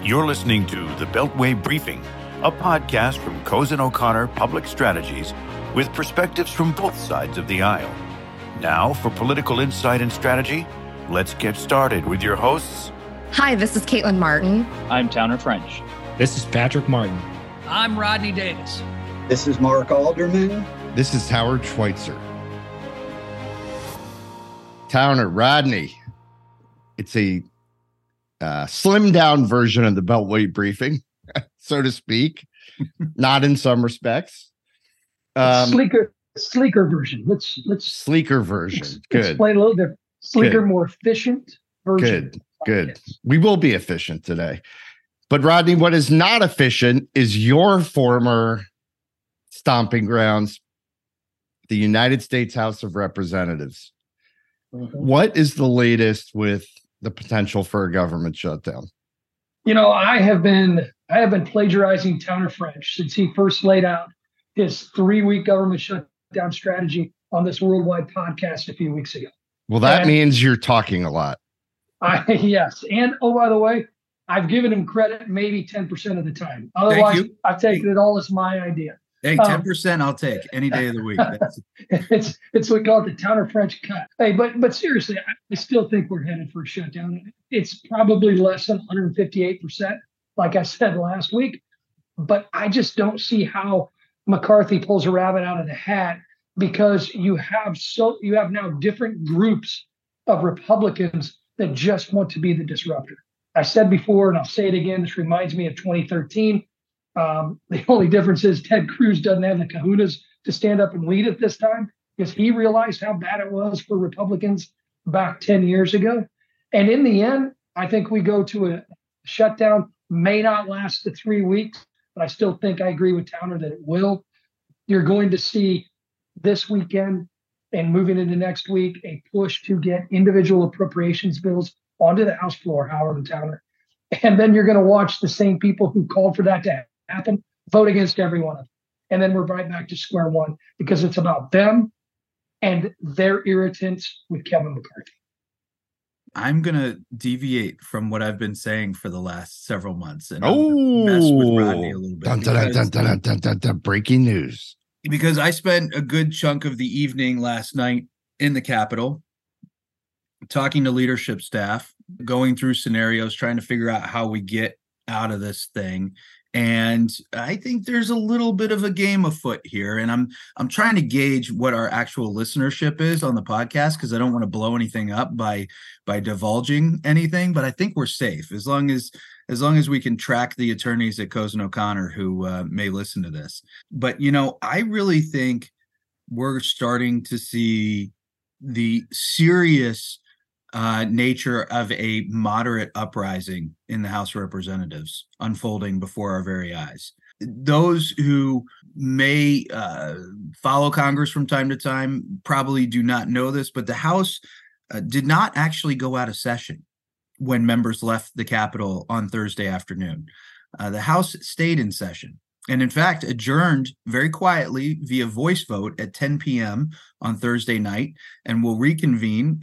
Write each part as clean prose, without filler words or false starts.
You're listening to The Beltway Briefing, a podcast from Cozen O'Connor Public Strategies with perspectives from both sides of the aisle. Now for political insight and strategy, let's get started with your hosts. Hi, this is Caitlin Martin. I'm Towner French. This is Patrick Martin. I'm Rodney Davis. This is Mark Alderman. This is Howard Schweitzer. Towner, Rodney, it's a slimmed down version of the Beltway Briefing, so to speak. Not in some respects. Sleeker version. Let's sleeker version. Good. Explain a little different. Sleeker, more efficient version. Good. We will be efficient today. But Rodney, what is not efficient is your former stomping grounds, the United States House of Representatives. What is the latest with the potential for a government shutdown? You know, I have been plagiarizing Towner French since he first laid out his 3-week government shutdown strategy on this worldwide podcast a few weeks ago. Well, that means you're talking a lot. Yes. And, oh, by the way, I've given him credit maybe 10% of the time. Otherwise, I've taken it all as my idea. Hey, 10% I'll take any day of the week. It's what we call the Towner French cut. Hey, but seriously, I still think we're headed for a shutdown. It's probably less than 158%, like I said last week. But I just don't see how McCarthy pulls a rabbit out of the hat, because you have now different groups of Republicans that just want to be the disruptor. I said before, and I'll say it again, this reminds me of 2013. The only difference is Ted Cruz doesn't have the kahunas to stand up and lead it this time, because he realized how bad it was for Republicans back 10 years ago. And in the end, I think we go to a shutdown. May not last the 3 weeks, but I still think I agree with Towner that it will. You're going to see this weekend and moving into next week a push to get individual appropriations bills onto the House floor, Howard and Towner. And then you're going to watch the same people who called for that to happen vote against every one of them, and then we're right back to square one, because it's about them and their irritants with Kevin McCarthy. I'm gonna deviate from what I've been saying for the last several months and mess with Rodney a little bit. Breaking news, because I spent a good chunk of the evening last night in the Capitol talking to leadership staff, going through scenarios, trying to figure out how we get out of this thing. And I think there's a little bit of a game afoot here. And I'm trying to gauge what our actual listenership is on the podcast, because I don't want to blow anything up by divulging anything. But I think we're safe as long as we can track the attorneys at Cozen O'Connor who may listen to this. But, you know, I really think we're starting to see the serious nature of a moderate uprising in the House of Representatives unfolding before our very eyes. Those who may follow Congress from time to time probably do not know this, but the House did not actually go out of session when members left the Capitol on Thursday afternoon. The House stayed in session and, in fact, adjourned very quietly via voice vote at 10 p.m. on Thursday night, and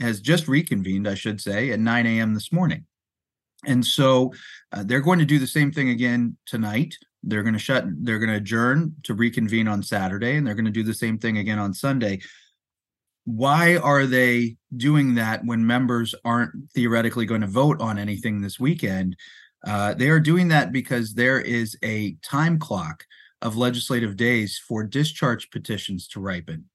has just reconvened, at 9 a.m. this morning. And so they're going to do the same thing again tonight. They're going to adjourn to reconvene on Saturday, and they're going to do the same thing again on Sunday. Why are they doing that when members aren't theoretically going to vote on anything this weekend? They are doing that because there is a time clock of legislative days for discharge petitions to ripen.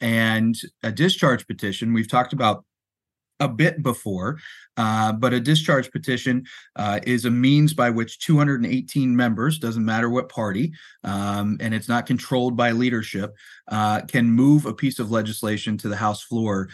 And a discharge petition, we've talked about a bit before, but a discharge petition is a means by which 218 members, doesn't matter what party, and it's not controlled by leadership, can move a piece of legislation to the House floor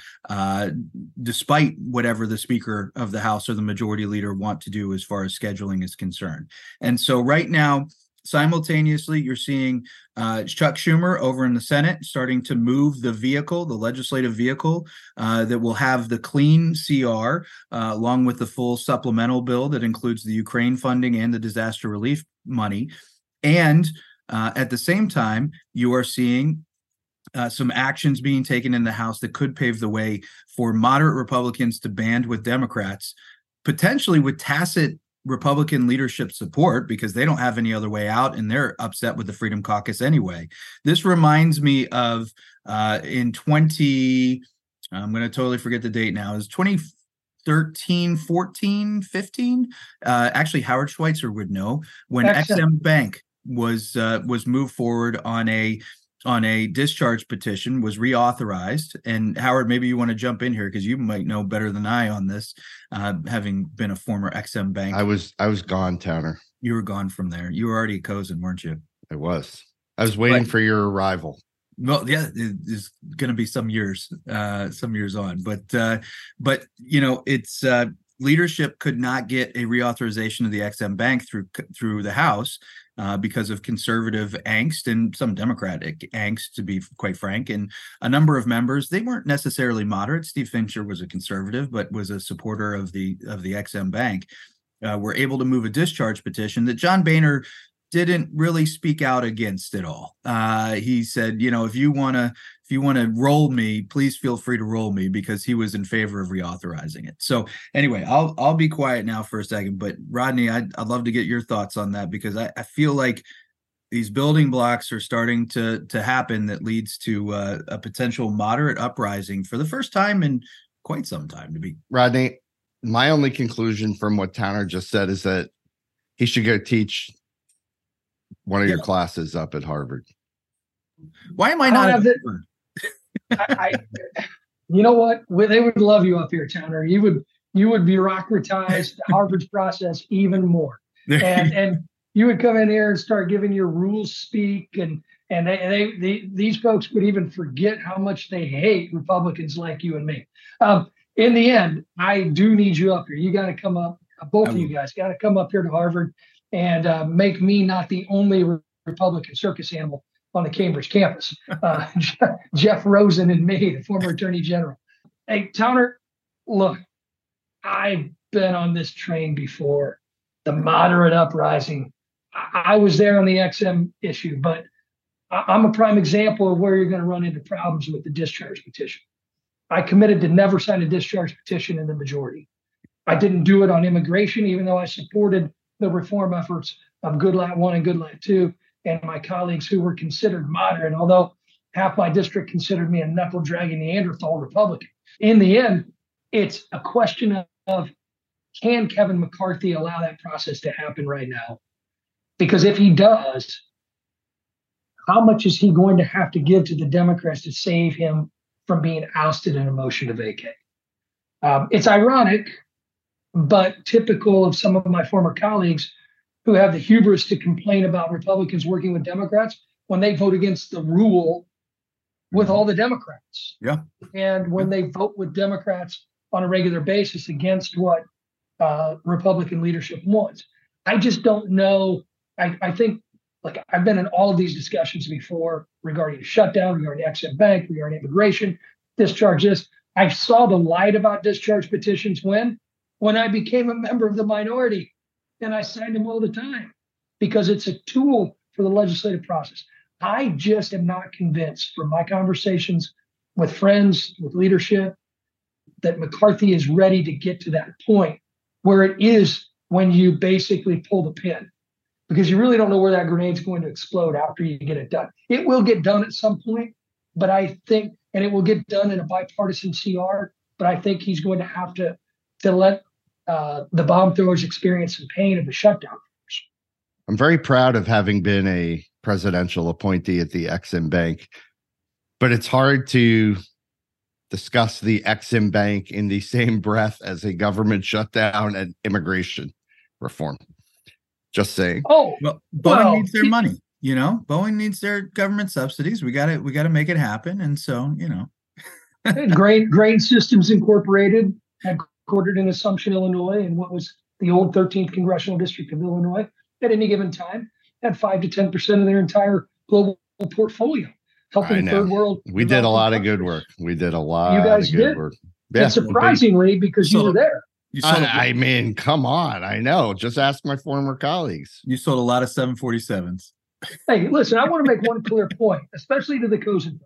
despite whatever the Speaker of the House or the Majority Leader want to do as far as scheduling is concerned. And so right now, simultaneously, you're seeing Chuck Schumer over in the Senate starting to move the vehicle, the legislative vehicle that will have the clean CR along with the full supplemental bill that includes the Ukraine funding and the disaster relief money. And at the same time, you are seeing some actions being taken in the House that could pave the way for moderate Republicans to band with Democrats, potentially with tacit Republican leadership support because they don't have any other way out, and they're upset with the Freedom Caucus anyway. This reminds me of in 20, I'm going to totally forget the date now, it was 2013, 14, 15. Actually, Howard Schweitzer would know, when Ex-Im Bank was moved forward on a discharge petition, was reauthorized. And Howard, maybe you want to jump in here because you might know better than I on this, having been a former Ex-Im Bank. I was gone, Towner. You were gone from there. You were already at Cozen, weren't you? I was. I was waiting for your arrival. Well, yeah, it's going to be some years on. But you know, it's leadership could not get a reauthorization of the Ex-Im Bank through the House. Because of conservative angst and some Democratic angst, to be quite frank. And a number of members, they weren't necessarily moderate. Steve Fincher was a conservative, but was a supporter of the Ex-Im Bank, were able to move a discharge petition that John Boehner didn't really speak out against at all. He said, you know, if you want to roll me, please feel free to roll me, because he was in favor of reauthorizing it. So anyway, I'll be quiet now for a second. But Rodney, I'd love to get your thoughts on that, because I feel like these building blocks are starting to happen that leads to a potential moderate uprising for the first time in quite some time. To be Rodney, my only conclusion from what Towner just said is that he should go teach one of your classes up at Harvard. Why am I not? You know what? They would love you up here, Towner. You would bureaucratize Harvard's process even more, and you would come in here and start giving your rules speak, and these folks would even forget how much they hate Republicans like you and me. In the end, I do need you up here. You got to come up. Both of you guys got to come up here to Harvard and make me not the only Republican circus animal on the Cambridge campus. Jeff Rosen and me, the former attorney general. Hey, Towner, look, I've been on this train before, the moderate uprising. I was there on the Ex-Im issue, but I'm a prime example of where you're going to run into problems with the discharge petition. I committed to never sign a discharge petition in the majority. I didn't do it on immigration, even though I supported the reform efforts of Goodlatte 1 and Goodlatte 2. And my colleagues who were considered moderate, although half my district considered me a knuckle-dragging Neanderthal Republican. In the end, it's a question of, can Kevin McCarthy allow that process to happen right now? Because if he does, how much is he going to have to give to the Democrats to save him from being ousted in a motion to vacate? It's ironic, but typical of some of my former colleagues who have the hubris to complain about Republicans working with Democrats when they vote against the rule with all the Democrats. Yeah. And when they vote with Democrats on a regular basis against what Republican leadership wants. I just don't know. I think, like, I've been in all of these discussions before regarding shutdown, regarding Ex-Im Bank, regarding immigration, discharges. I saw the light about discharge petitions when I became a member of the minority. And I signed them all the time because it's a tool for the legislative process. I just am not convinced from my conversations with friends, with leadership, that McCarthy is ready to get to that point where it is when you basically pull the pin, because you really don't know where that grenade's going to explode after you get it done. It will get done at some point, but I think, and it will get done in a bipartisan CR, but I think he's going to have to let the bomb throwers experience and pain of the shutdown. I'm very proud of having been a presidential appointee at the Ex-Im Bank, but it's hard to discuss the Ex-Im Bank in the same breath as a government shutdown and immigration reform. Just saying. Oh, well, Boeing needs their money. You know, Boeing needs their government subsidies. We got to make it happen. And so, you know, Grain Systems Incorporated had headquartered in Assumption, Illinois, and what was the old 13th Congressional District of Illinois, at any given time, had 5 to 10% of their entire global portfolio, helping the third world. We did a lot of good work. You guys did good work. Yeah. And surprisingly, because you were there. I mean, come on. I know. Just ask my former colleagues. You sold a lot of 747s. Hey, listen, I want to make one clear point, especially to the Cozen folks.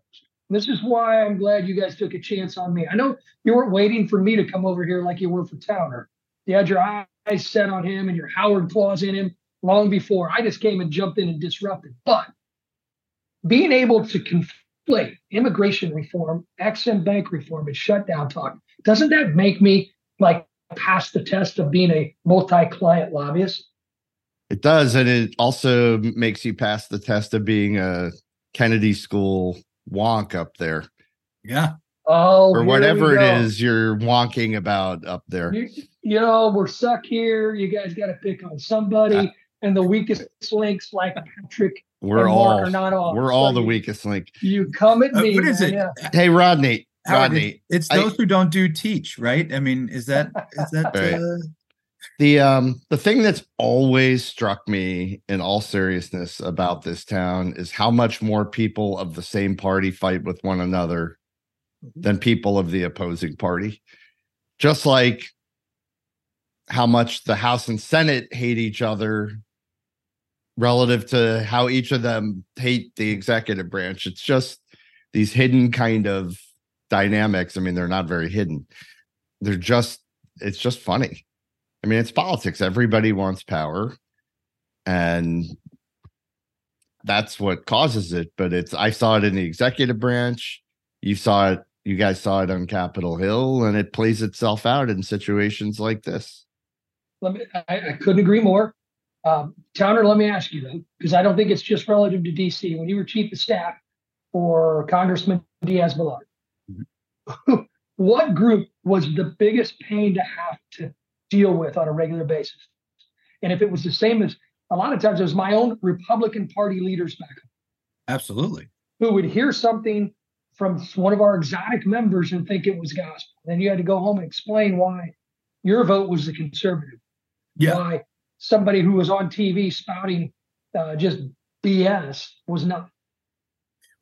This is why I'm glad you guys took a chance on me. I know you weren't waiting for me to come over here like you were for Towner. You had your set on him and your Howard claws in him long before. I just came and jumped in and disrupted. But being able to conflate immigration reform, Ex-Im Bank reform, and shutdown talk, doesn't that make me like pass the test of being a multi-client lobbyist? It does, and it also makes you pass the test of being a Kennedy School wonk up there. Yeah. Oh, or whatever it is you're wonking about up there. You know, we're stuck here. You guys got to pick on somebody. Yeah. And the weakest links, like Patrick Martin, are not all. We're all the weakest link. You come at me. What is it? Yeah. Hey, Rodney. Rodney. It's those who don't do teach, right? I mean, is that right. The thing that's always struck me in all seriousness about this town is how much more people of the same party fight with one another than people of the opposing party. Just like how much the House and Senate hate each other relative to how each of them hate the executive branch. It's just these hidden kind of dynamics. I mean, they're not very hidden. It's just funny. I mean, it's politics. Everybody wants power, and that's what causes it. But I saw it in the executive branch. You saw it. You guys saw it on Capitol Hill, and it plays itself out in situations like this. I couldn't agree more. Towner, let me ask you, though, because I don't think it's just relative to D.C. When you were chief of staff for Congressman Diaz-Balart, mm-hmm. What group was the biggest pain to have to deal with on a regular basis? And if it was the same as a lot of times, it was my own Republican Party leaders back home. Absolutely. Who would hear something from one of our exotic members and think it was gospel. Then you had to go home and explain why your vote was the conservative. Yeah. Why somebody who was on TV spouting just BS was not.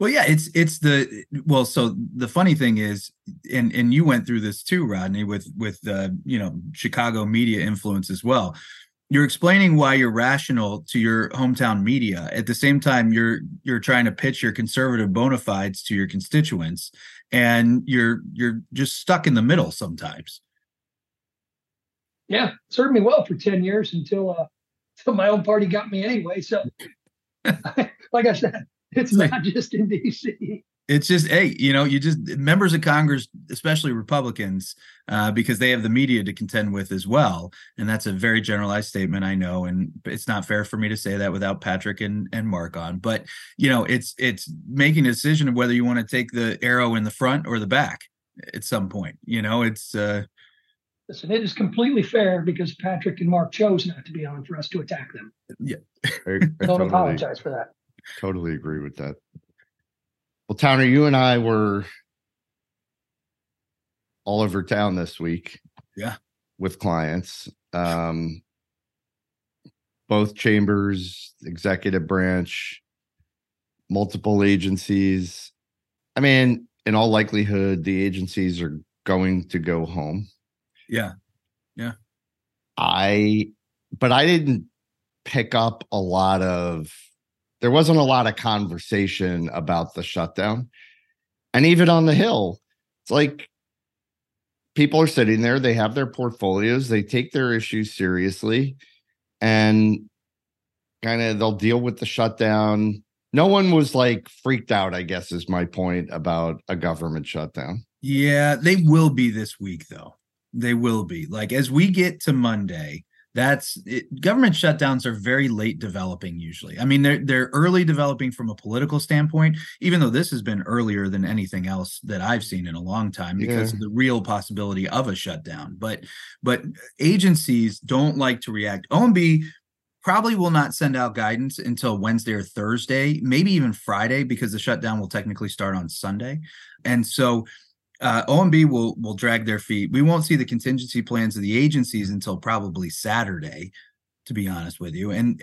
Well, yeah, so the funny thing is, and you went through this too, Rodney, with Chicago media influence as well. You're explaining why you're rational to your hometown media. At the same time, you're trying to pitch your conservative bona fides to your constituents, and you're just stuck in the middle sometimes. Yeah, served me well for 10 years until my own party got me anyway. So, like I said, it's not just in D.C. It's just, hey, members of Congress, especially Republicans, because they have the media to contend with as well. And that's a very generalized statement, I know. And it's not fair for me to say that without Patrick and Mark on. But, it's making a decision of whether you want to take the arrow in the front or the back at some point. Listen, it is completely fair because Patrick and Mark chose not to be on for us to attack them. Yeah. I don't apologize for that. Totally agree with that. Well, Towner, you and I were all over town this week. Yeah. With clients. Both chambers, executive branch, multiple agencies. I mean, in all likelihood, the agencies are going to go home. Yeah. Yeah. But I didn't pick up a lot of. There wasn't a lot of conversation about the shutdown. And even on the Hill, it's like people are sitting there, they have their portfolios, they take their issues seriously, and kind of they'll deal with the shutdown. No one was like freaked out, I guess, is my point about a government shutdown. Yeah, they will be this week, though. They will be. Like, as we get to Monday, that's it. Government shutdowns are very late developing usually. I mean, they're early developing from a political standpoint, even though this has been earlier than anything else that I've seen in a long time because of the real possibility of a shutdown. But agencies don't like to react. OMB probably will not send out guidance until Wednesday or Thursday, maybe even Friday, because the shutdown will technically start on Sunday. And so OMB will drag their feet. We won't see the contingency plans of the agencies until probably Saturday, to be honest with you. And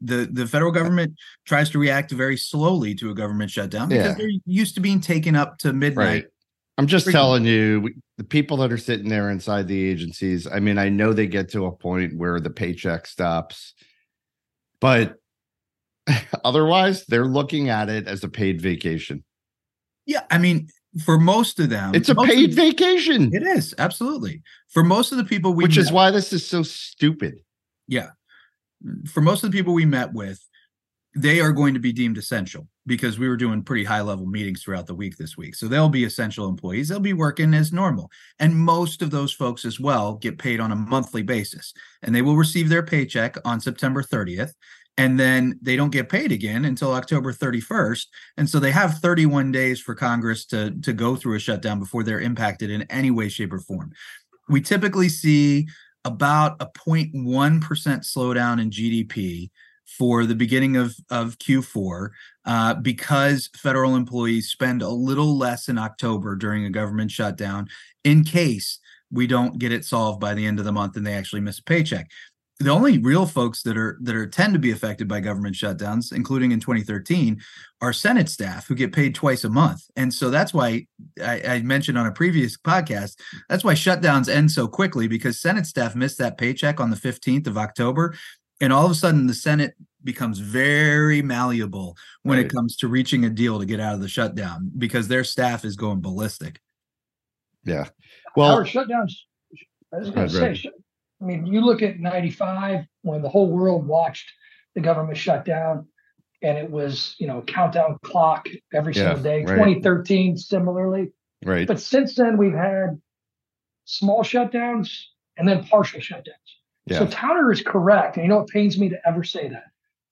the federal government tries to react very slowly to a government shutdown because they're used to being taken up to midnight. Right. I'm just telling you, the people that are sitting there inside the agencies, I mean, I know they get to a point where the paycheck stops, but otherwise they're looking at it as a paid vacation. Yeah, I mean, for most of them, it's a paid vacation. It is, absolutely. For most of the people we met, which is why this is so stupid. Yeah. For most of the people we met with, they are going to be deemed essential because we were doing pretty high level meetings throughout the week this week. So they'll be essential employees. They'll be working as normal. And most of those folks as well get paid on a monthly basis, and they will receive their paycheck on September 30th. And then they don't get paid again until October 31st. And so they have 31 days for Congress to go through a shutdown before they're impacted in any way, shape, or form. We typically see about a 0.1% slowdown in GDP for the beginning of Q4 because federal employees spend a little less in October during a government shutdown in case we don't get it solved by the end of the month and they actually miss a paycheck. The only real folks that tend to be affected by government shutdowns, including in 2013, are Senate staff who get paid twice a month. And so that's why I mentioned on a previous podcast, that's why shutdowns end so quickly, because Senate staff missed that paycheck on the 15th of October. And all of a sudden, the Senate becomes very malleable when it comes to reaching a deal to get out of the shutdown, because their staff is going ballistic. Yeah. Well, our shutdowns, I was going to say, I mean, you look at 95 when the whole world watched the government shut down, and it was, you know, countdown clock every single day. 2013, similarly. Right. But since then, we've had small shutdowns and then partial shutdowns. Yeah. So Towner is correct. And you know, it pains me to ever say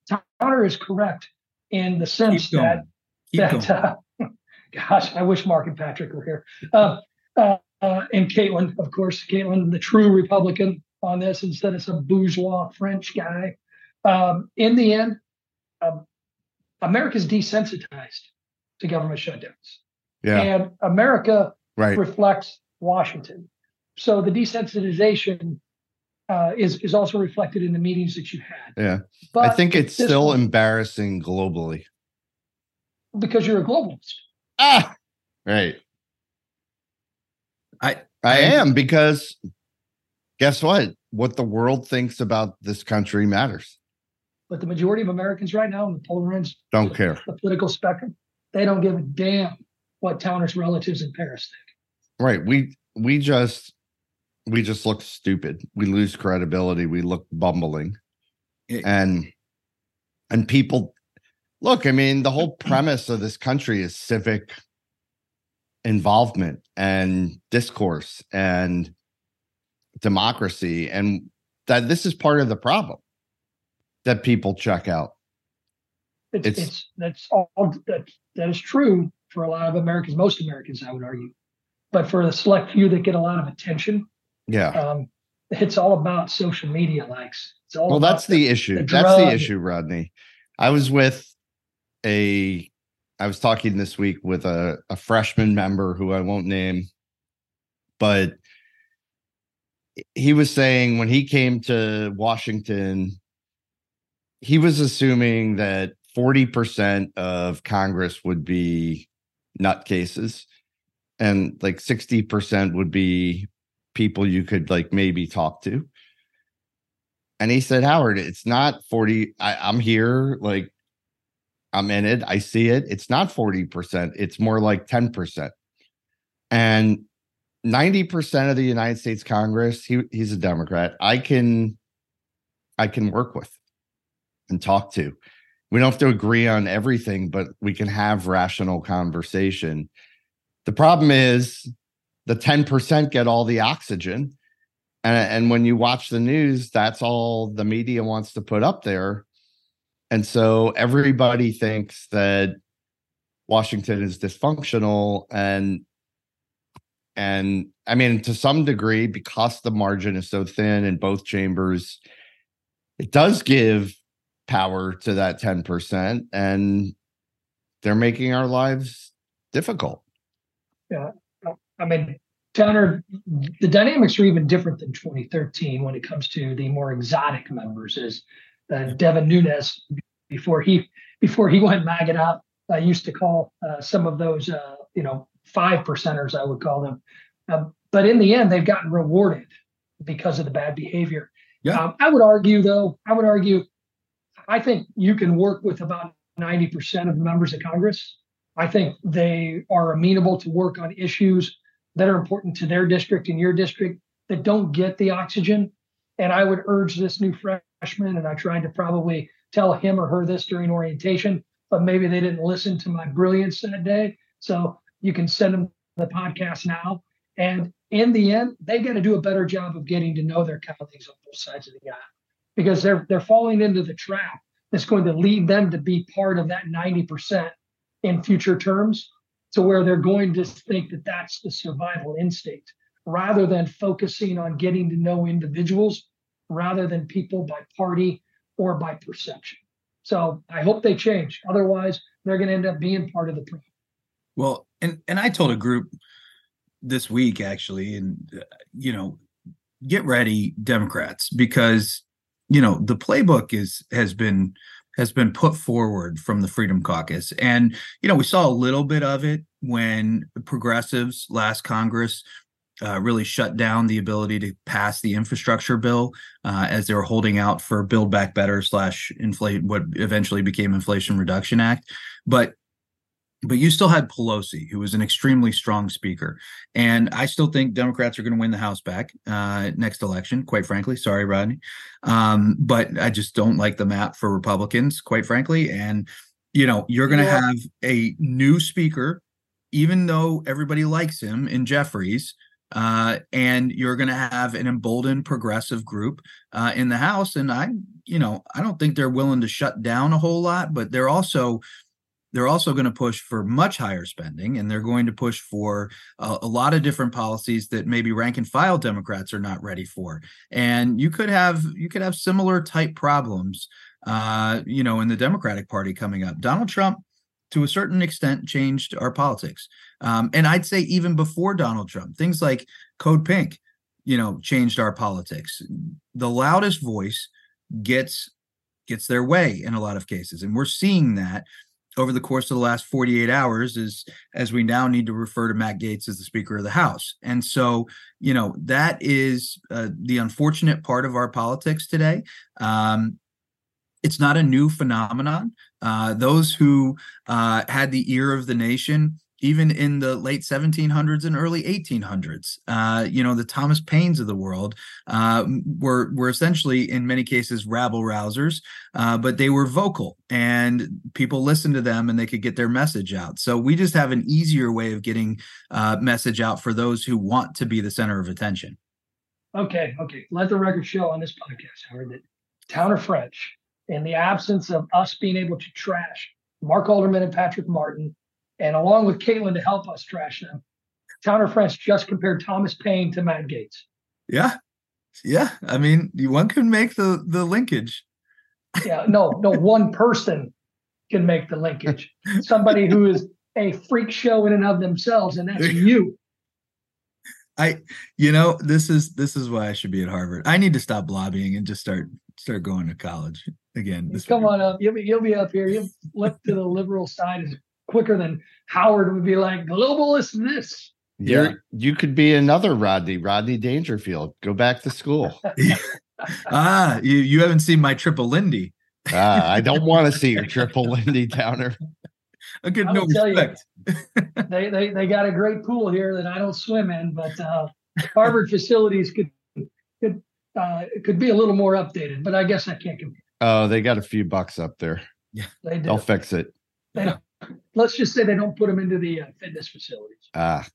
that. Towner is correct in the sense gosh, I wish Mark and Patrick were here. And Caitlin, of course, Caitlin, the true Republican on this, instead of some bourgeois French guy. In the end, America's desensitized to government shutdowns. Yeah. And America reflects Washington. So the desensitization is also reflected in the meetings that you had. Yeah. But I think it's still embarrassing globally. Because you're a globalist. Ah, right. I am, because guess what? What the world thinks about this country matters. But the majority of Americans right now in the polar ends don't care. The political spectrum, they don't give a damn what Towner's relatives in Paris think. Right. We just look stupid. We lose credibility. We look bumbling. And people look, I mean, the whole premise of this country is civic involvement and discourse and democracy, and that this is part of the problem that people check out. It's that's all that is true for a lot of Americans, most Americans, I would argue, but for the select few that get a lot of attention, it's all about social media likes. It's all that's the issue, Rodney. I was talking this week with a freshman member who I won't name, but he was saying when he came to Washington, he was assuming that 40% of Congress would be nutcases and like 60% would be people you could like maybe talk to. And he said, Howard, it's not 40. I'm here. Like, I'm in it. I see it. It's not 40%. It's more like 10%. And 90% of the United States Congress, he's a Democrat, I can work with and talk to. We don't have to agree on everything, but we can have rational conversation. The problem is the 10% get all the oxygen. And when you watch the news, that's all the media wants to put up there. And so everybody thinks that Washington is dysfunctional. And I mean, to some degree, because the margin is so thin in both chambers, it does give power to that 10%. And they're making our lives difficult. Yeah. I mean, Towner, the dynamics are even different than 2013 when it comes to the more exotic members. Devin Nunes, before he went MAGA up, I used to call some of those, 5%ers, I would call them. But in the end, they've gotten rewarded because of the bad behavior. Yeah. I think you can work with about 90% of members of Congress I think they are amenable to work on issues that are important to their district and your district that don't get the oxygen. And I would urge this new freshman, and I tried to probably tell him or her this during orientation, but maybe they didn't listen to my brilliance that day. So you can send them the podcast now. And in the end, they've got to do a better job of getting to know their colleagues on both sides of the aisle, because they're falling into the trap that's going to lead them to be part of that 90% in future terms, to where they're going to think that that's the survival instinct, rather than focusing on getting to know individuals rather than people by party or by perception. So I hope they change. Otherwise, they're going to end up being part of the problem. Well, and I told a group this week, actually, and, get ready, Democrats, because, the playbook has been put forward from the Freedom Caucus. And, we saw a little bit of it when progressives last Congress really shut down the ability to pass the infrastructure bill as they were holding out for Build Back Better /inflate, what eventually became Inflation Reduction Act. But you still had Pelosi, who was an extremely strong speaker. And I still think Democrats are going to win the House back next election, quite frankly. Sorry, Rodney. But I just don't like the map for Republicans, quite frankly. And, you're going to have a new speaker, even though everybody likes him in Jeffries. And you're going to have an emboldened progressive group in the House. And I don't think they're willing to shut down a whole lot, but they're also going to push for much higher spending, and they're going to push for a lot of different policies that maybe rank and file Democrats are not ready for. And you could have similar type problems, in the Democratic Party coming up. Donald Trump, to a certain extent, changed our politics. And I'd say even before Donald Trump, things like Code Pink, changed our politics. The loudest voice gets their way in a lot of cases. And we're seeing that over the course of the last 48 hours as we now need to refer to Matt Gaetz as the Speaker of the House. And so, that is the unfortunate part of our politics today. It's not a new phenomenon. Those who had the ear of the nation, even in the late 1700s and early 1800s, the Thomas Paines of the world were essentially, in many cases, rabble-rousers, but they were vocal, and people listened to them, and they could get their message out. So we just have an easier way of getting message out for those who want to be the center of attention. Okay. Let the record show on this podcast, Howard, that Towner French, in the absence of us being able to trash Mark Alderman and Patrick Martin, and along with Caitlin to help us trash them, Towner French just compared Thomas Paine to Matt Gaetz. Yeah. I mean, one can make the linkage. Yeah, no, one person can make the linkage. Somebody who is a freak show in and of themselves, and that's you. This is why I should be at Harvard. I need to stop lobbying and just start going to college again. Come on up. You'll be up here. You'll flip to the liberal side quicker than Howard would be like, globalist this. Yeah. You could be another Rodney Dangerfield. Go back to school. You haven't seen my triple Lindy. I don't want to see your triple Lindy, Towner. No respect. They got a great pool here that I don't swim in, but Harvard facilities could be a little more updated, but I guess I can't compare. Oh, they got a few bucks up there. Yeah, they do. They'll fix it. Let's just say they don't put them into the fitness facilities. I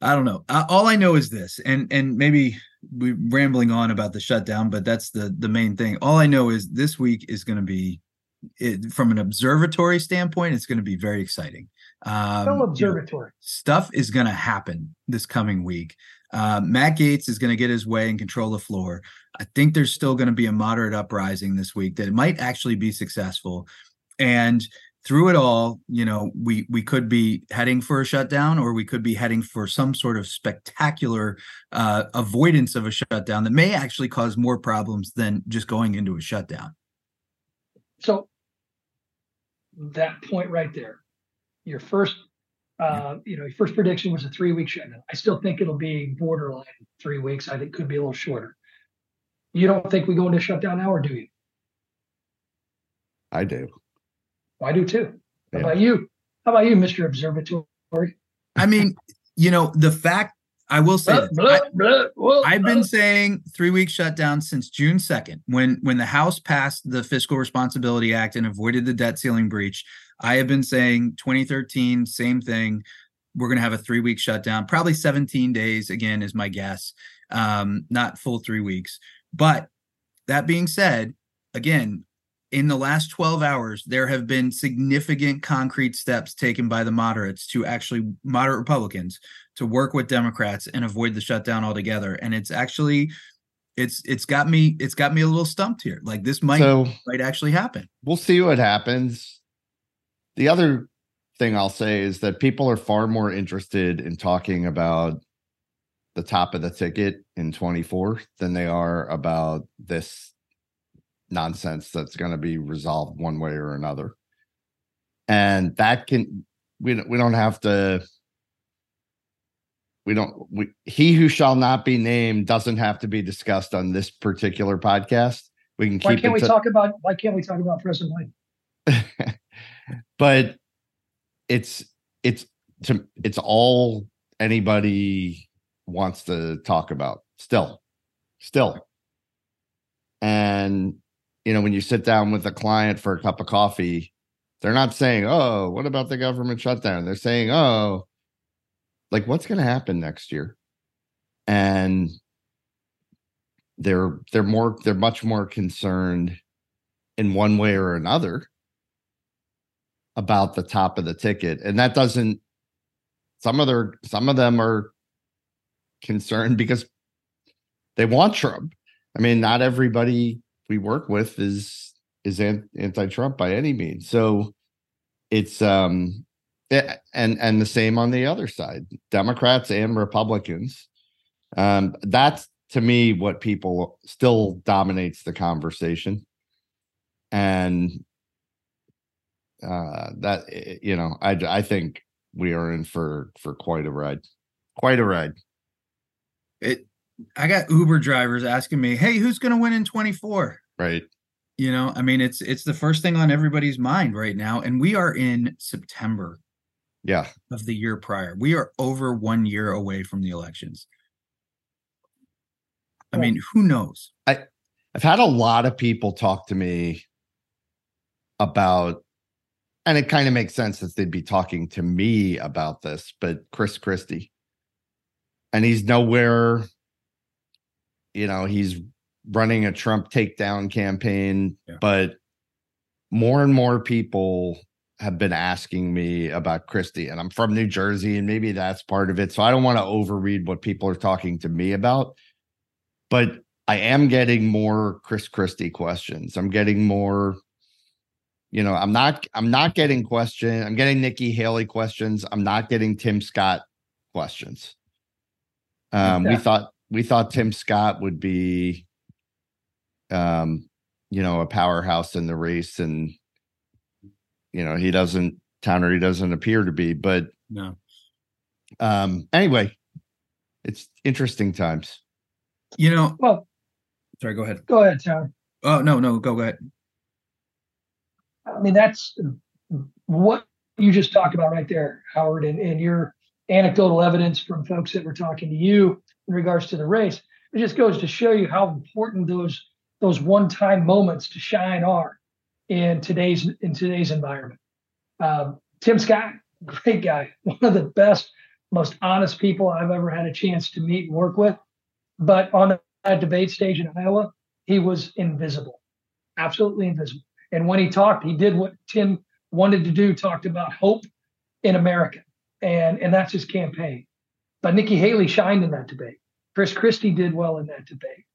don't know. All I know is this, and maybe we're rambling on about the shutdown, but that's the main thing. All I know is this week is going to be, from an observatory standpoint, it's going to be very exciting. No observatory. Stuff is going to happen this coming week. Matt Gaetz is going to get his way and control the floor. I think there's still going to be a moderate uprising this week that might actually be successful. And through it all, we could be heading for a shutdown, or we could be heading for some sort of spectacular avoidance of a shutdown that may actually cause more problems than just going into a shutdown. So that point right there, your first prediction was a 3-week shutdown. I still think it'll be borderline 3 weeks. I think it could be a little shorter. You don't think we go into a shutdown now, or do you? I do. I do too. How about you? How about you, Mr. Observatory? I mean, you know, the fact, I will say, I've been saying 3-week shutdown since June 2nd, when the House passed the Fiscal Responsibility Act and avoided the debt ceiling breach. I have been saying 2013, same thing. We're going to have a 3-week shutdown, probably 17 days, again, is my guess. Not full 3 weeks. But that being said, again, in the last 12 hours, there have been significant concrete steps taken by the moderates to actually moderate Republicans to work with Democrats and avoid the shutdown altogether. And it's actually it's got me a little stumped here. Like this might actually happen. We'll see what happens. The other thing I'll say is that people are far more interested in talking about the top of the ticket in 24 than they are about this nonsense that's going to be resolved one way or another. And that can, we don't have to, we don't, we, he who shall not be named doesn't have to be discussed on this particular podcast. We can keep it. Why can't we talk about President Biden? But it's all anybody wants to talk about still. And, you know, when you sit down with a client for a cup of coffee, they're not saying, oh, what about the government shutdown? They're saying, oh, like what's going to happen next year? And they're much more concerned in one way or another about the top of the ticket. And that doesn't, some of them are concerned because they want Trump. I mean, not everybody we work with is anti-Trump by any means. So it's and the same on the other side, Democrats and Republicans. That's to me what people still dominates the conversation, and that you know, I think we are in for quite a ride. I got Uber drivers asking me, hey, who's going to win in 24? Right. You know, I mean, it's the first thing on everybody's mind right now. And we are in September of the year prior. We are over 1 year away from the elections. I mean, who knows? I've had a lot of people talk to me about, and it kind of makes sense that they'd be talking to me about this, but Chris Christie. And he's nowhere. You know, he's running a Trump takedown campaign, but more and more people have been asking me about Christie, and I'm from New Jersey, and maybe that's part of it. So I don't want to overread what people are talking to me about, but I am getting more Chris Christie questions. I'm getting more, you know, I'm not getting questions. I'm getting Nikki Haley questions. I'm not getting Tim Scott questions. We thought Tim Scott would be, you know, a powerhouse in the race, and you know he doesn't appear to be. But no. Anyway, it's interesting times. You know. Well, sorry. Go ahead. Go ahead, Tom. Oh no. Go ahead. I mean, that's what you just talked about right there, Howard, and your anecdotal evidence from folks that were talking to you in regards to the race. It just goes to show you how important those one-time moments to shine are in today's environment. Tim Scott, great guy, one of the best, most honest people I've ever had a chance to meet and work with. But on that debate stage in Iowa, he was invisible, absolutely invisible. And when he talked, he did what Tim wanted to do, talked about hope in America. And that's his campaign. But Nikki Haley shined in that debate. Chris Christie did well in that debate.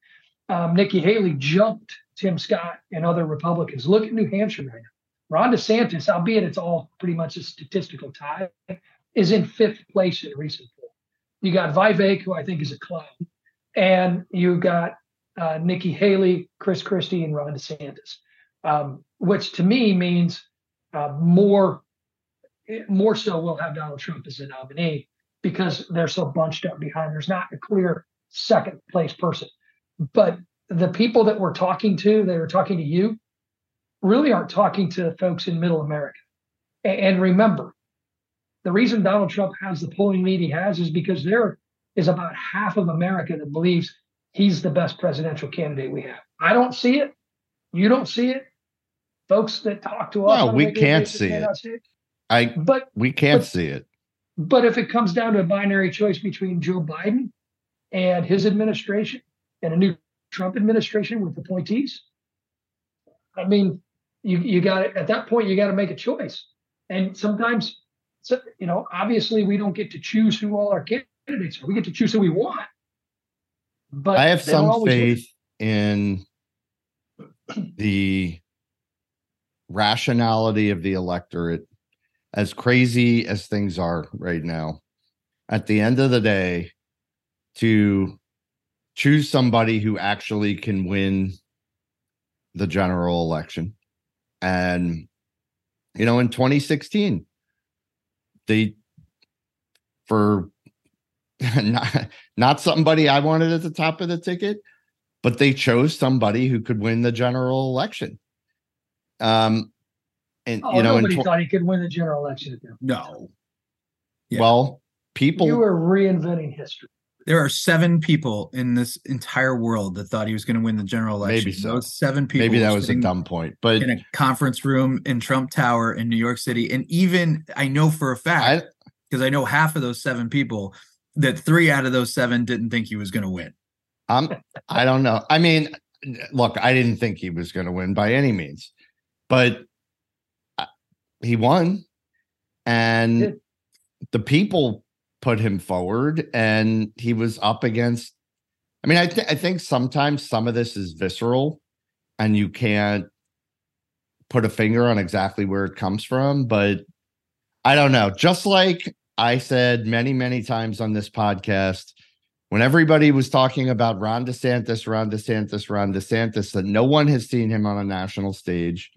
Nikki Haley jumped Tim Scott and other Republicans. Look at New Hampshire right now. Ron DeSantis, albeit it's all pretty much a statistical tie, is in fifth place in a recent poll. You got Vivek, who I think is a clown, and you got Nikki Haley, Chris Christie, and Ron DeSantis, which to me means more so we'll have Donald Trump as the nominee, because they're so bunched up behind. There's not a clear second place person. But the people that we're talking to, that are talking to you, really aren't talking to folks in middle America. And remember, The reason Donald Trump has the polling lead he has is because there is about half of America that believes he's the best presidential candidate we have. I don't see it. You don't see it. Folks that talk to us. No, we can't see it. We can't see it. But if it comes down to a binary choice between Joe Biden and his administration and a new Trump administration with appointees, I mean, you got at that point, you got to make a choice. And sometimes, you know, obviously we don't get to choose who all our candidates are. We get to choose who we want. But I have some faith in the rationality of the electorate. As crazy as things are right now, at the end of the day, to choose somebody who actually can win the general election. And, you know, in 2016, not somebody I wanted at the top of the ticket, but they chose somebody who could win the general election. And nobody thought he could win the general election at that point. No. Yeah. Well, you were reinventing history. There are 7 people in this entire world that thought he was going to win the general election. Maybe so. Those 7 people. Maybe that was a dumb point. But in a conference room in Trump Tower in New York City, and even I know for a fact, because I know half of those 7 people, that 3 out of those 7 didn't think he was going to win. I don't know. I mean, look, I didn't think he was going to win by any means, but he won, and the people put him forward, and he was up against. I mean, I think sometimes some of this is visceral, and you can't put a finger on exactly where it comes from. But I don't know. Just like I said many, many times on this podcast, when everybody was talking about Ron DeSantis, that no one has seen him on a national stage.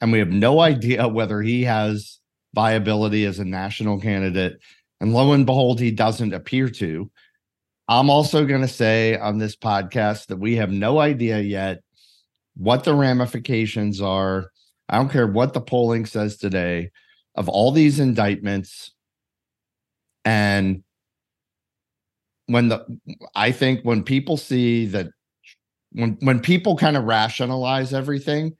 And we have no idea whether he has viability as a national candidate. And lo and behold, he doesn't appear to. I'm also going to say on this podcast that we have no idea yet what the ramifications are. I don't care what the polling says today of all these indictments. And I think when people see that, when people kind of rationalize everything,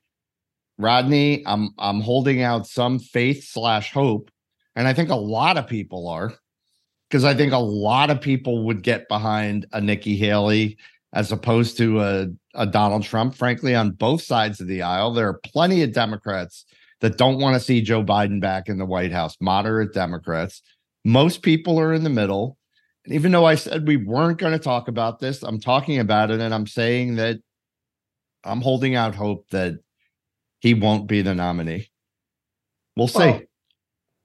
Rodney, I'm holding out some faith/hope, and I think a lot of people are, because I think a lot of people would get behind a Nikki Haley as opposed to a Donald Trump, frankly, on both sides of the aisle. There are plenty of Democrats that don't want to see Joe Biden back in the White House, moderate Democrats. Most people are in the middle. And even though I said we weren't going to talk about this, I'm talking about it, and I'm saying that I'm holding out hope that he won't be the nominee. We'll see. Well,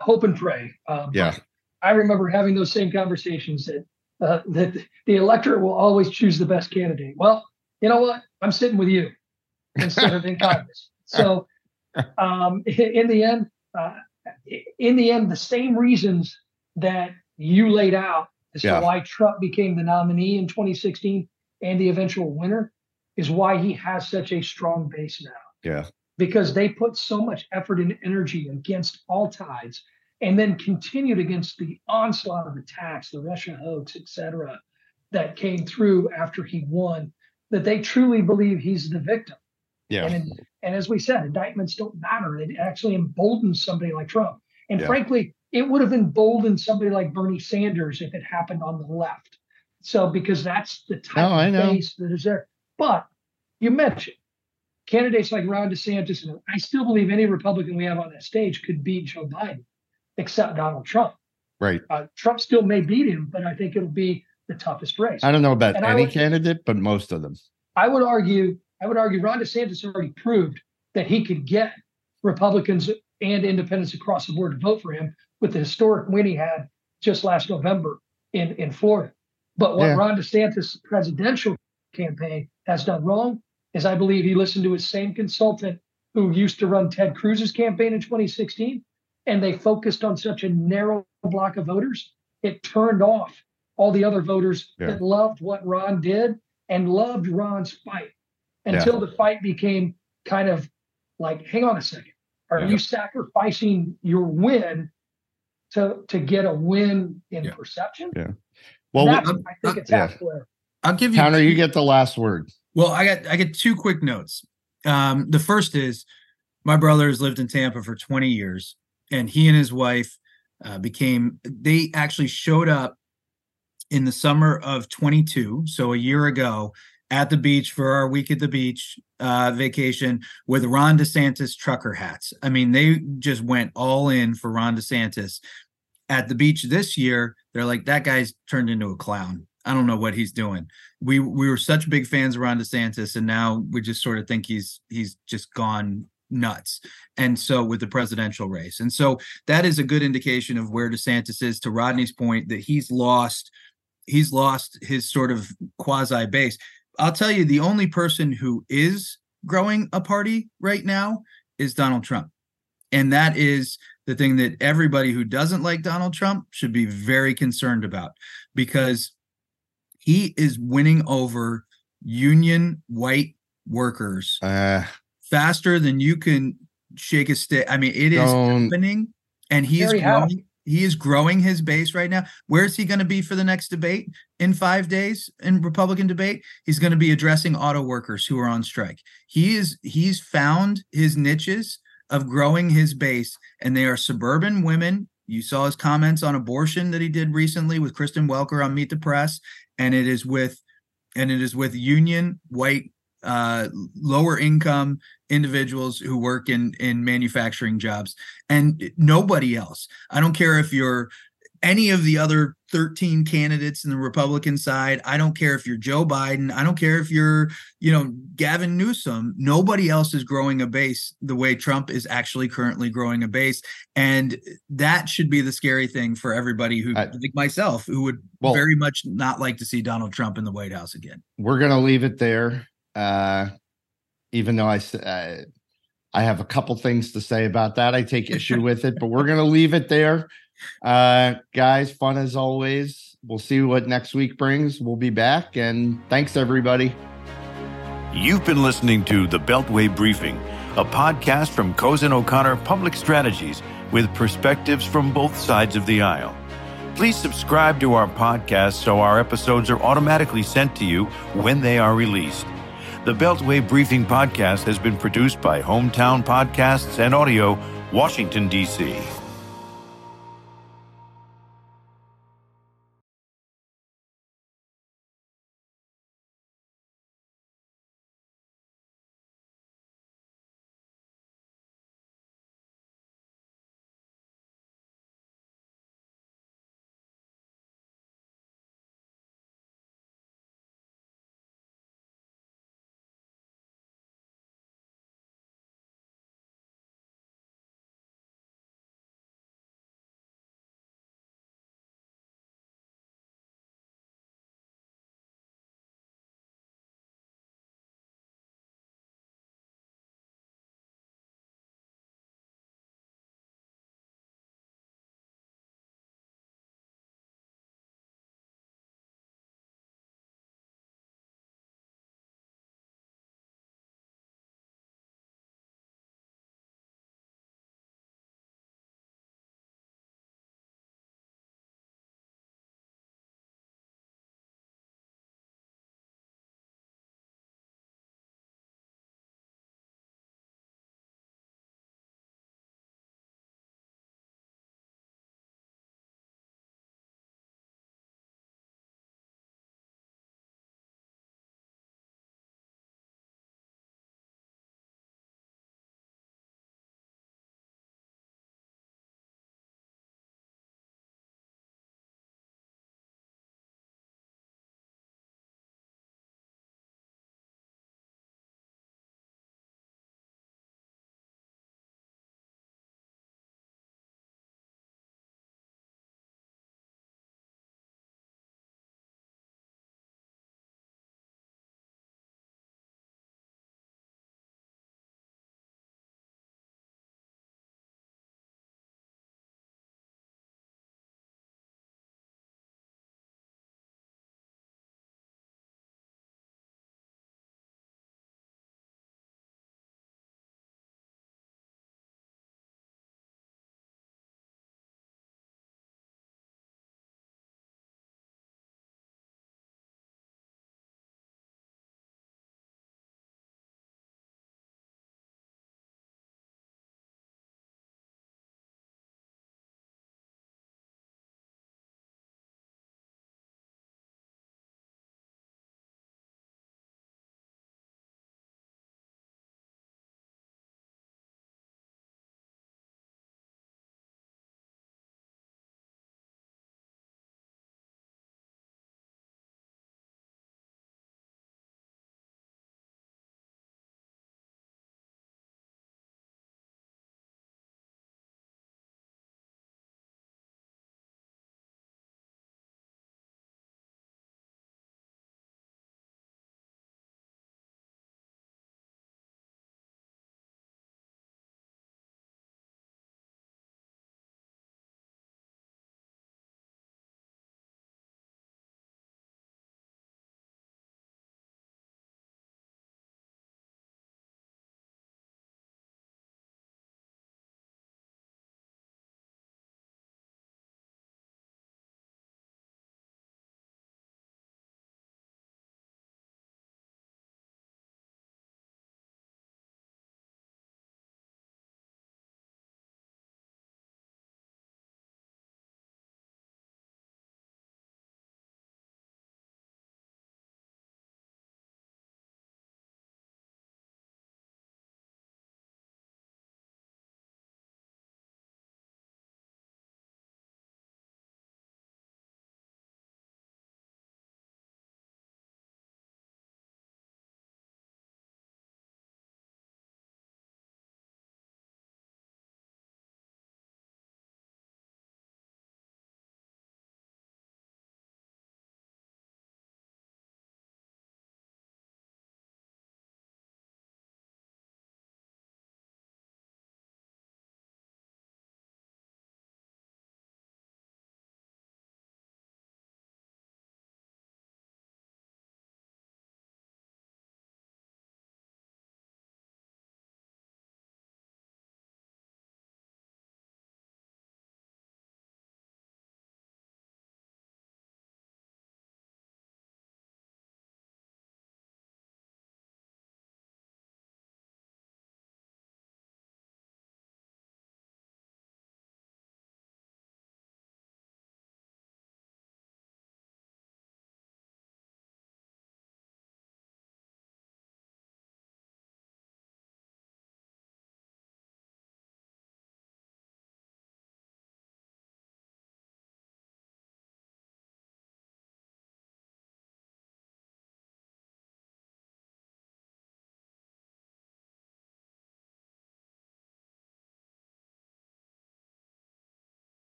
hope and pray. Yeah. I remember having those same conversations that the electorate will always choose the best candidate. Well, you know what? I'm sitting with you instead of in Congress. So in the end, the same reasons that you laid out as to why Trump became the nominee in 2016 and the eventual winner is why he has such a strong base now. Yeah. Because they put so much effort and energy against all tides and then continued against the onslaught of attacks, the Russia hoax, et cetera, that came through after he won, that they truly believe he's the victim. Yeah. And as we said, indictments don't matter. It actually emboldens somebody like Trump. And frankly, it would have emboldened somebody like Bernie Sanders if it happened on the left. So because that's the type of base that is there. But you mentioned candidates like Ron DeSantis, and I still believe any Republican we have on that stage could beat Joe Biden, except Donald Trump. Right. Trump still may beat him, but I think it'll be the toughest race. I don't know about any candidate, but most of them. I would argue Ron DeSantis already proved that he could get Republicans and independents across the board to vote for him with the historic win he had just last November in Florida. But what Ron DeSantis' presidential campaign has done wrong is I believe he listened to his same consultant who used to run Ted Cruz's campaign in 2016, and they focused on such a narrow block of voters, it turned off all the other voters that loved what Ron did and loved Ron's fight until the fight became kind of like, hang on a second, are you sacrificing your win to get a win in perception. Yeah. Well, I think it's half square. I'll give you Towner. You get the last word. Well, I get two quick notes. The first is my brother has lived in Tampa for 20 years, and he and his wife they actually showed up in the summer of 22, so a year ago, at the beach for our Week at the Beach vacation with Ron DeSantis trucker hats. I mean, they just went all in for Ron DeSantis. At the beach this year, they're like, that guy's turned into a clown. I don't know what he's doing. We were such big fans of Ron DeSantis, and now we just sort of think he's just gone nuts. And so with the presidential race. And so that is a good indication of where DeSantis is, to Rodney's point, that he's lost his sort of quasi base. I'll tell you, the only person who is growing a party right now is Donald Trump. And that is the thing that everybody who doesn't like Donald Trump should be very concerned about, because he is winning over union white workers faster than you can shake a stick. I mean, it is happening, and he is growing. He is growing his base right now. Where is he going to be for the next debate in 5 days in Republican debate? He's going to be addressing auto workers who are on strike. He's found his niches of growing his base, and they are suburban women. You saw his comments on abortion that he did recently with Kristen Welker on Meet the Press, and it is with union white lower income individuals who work in manufacturing jobs, and nobody else. I don't care if you're any of the other 13 candidates in the Republican side. I don't care if you're Joe Biden. I don't care if you're, Gavin Newsom. Nobody else is growing a base the way Trump is actually currently growing a base. And that should be the scary thing for everybody who, like myself, who would very much not like to see Donald Trump in the White House again. We're going to leave it there. Even though I have a couple things to say about that, I take issue with it, but we're going to leave it there. Guys, fun as always. We'll see what next week brings. We'll be back, and thanks, everybody. You've been listening to The Beltway Briefing, a podcast from Cozen O'Connor Public Strategies with perspectives from both sides of the aisle. Please subscribe to our podcast so our episodes are automatically sent to you when they are released. The Beltway Briefing podcast has been produced by Hometown Podcasts and Audio, Washington, D.C.